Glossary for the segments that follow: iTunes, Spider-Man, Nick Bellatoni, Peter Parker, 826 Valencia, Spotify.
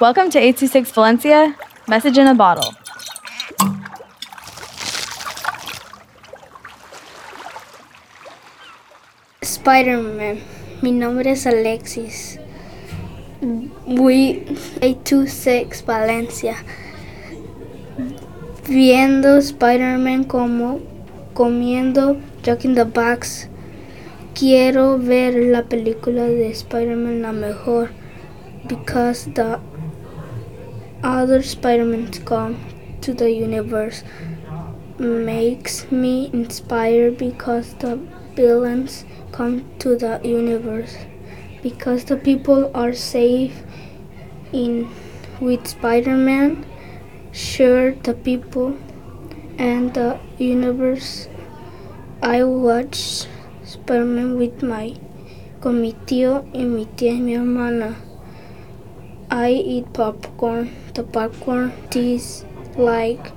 Welcome to 826 Valencia, message in a bottle. Spider-Man, mi nombre es Alexis. Voy 826 Valencia, viendo Spider-Man como comiendo Jack in the Box. Quiero ver la película de Spider-Man la mejor, because the other Spider-Man's come to the universe makes me inspired, because the villains come to the universe, because the people are safe with Spider-Man. Sure, the people and the universe. I watch Spider-Man con mi tío y mi tía y mi hermana. I eat popcorn. The popcorn tastes like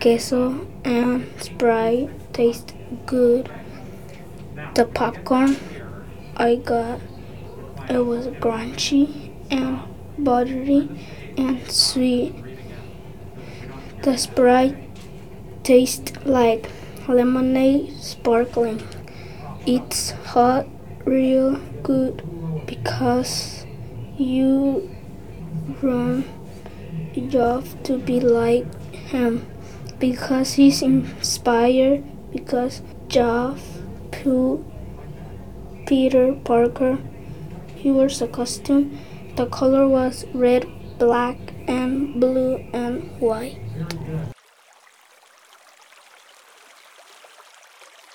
queso and Sprite tastes good. The popcorn I got, it was crunchy and buttery and sweet. The Sprite tastes like lemonade sparkling. It's hot, real good, because you run off to be like him, because he's inspired, because Peter Parker, he wears a costume. The color was red, black, and blue, and white.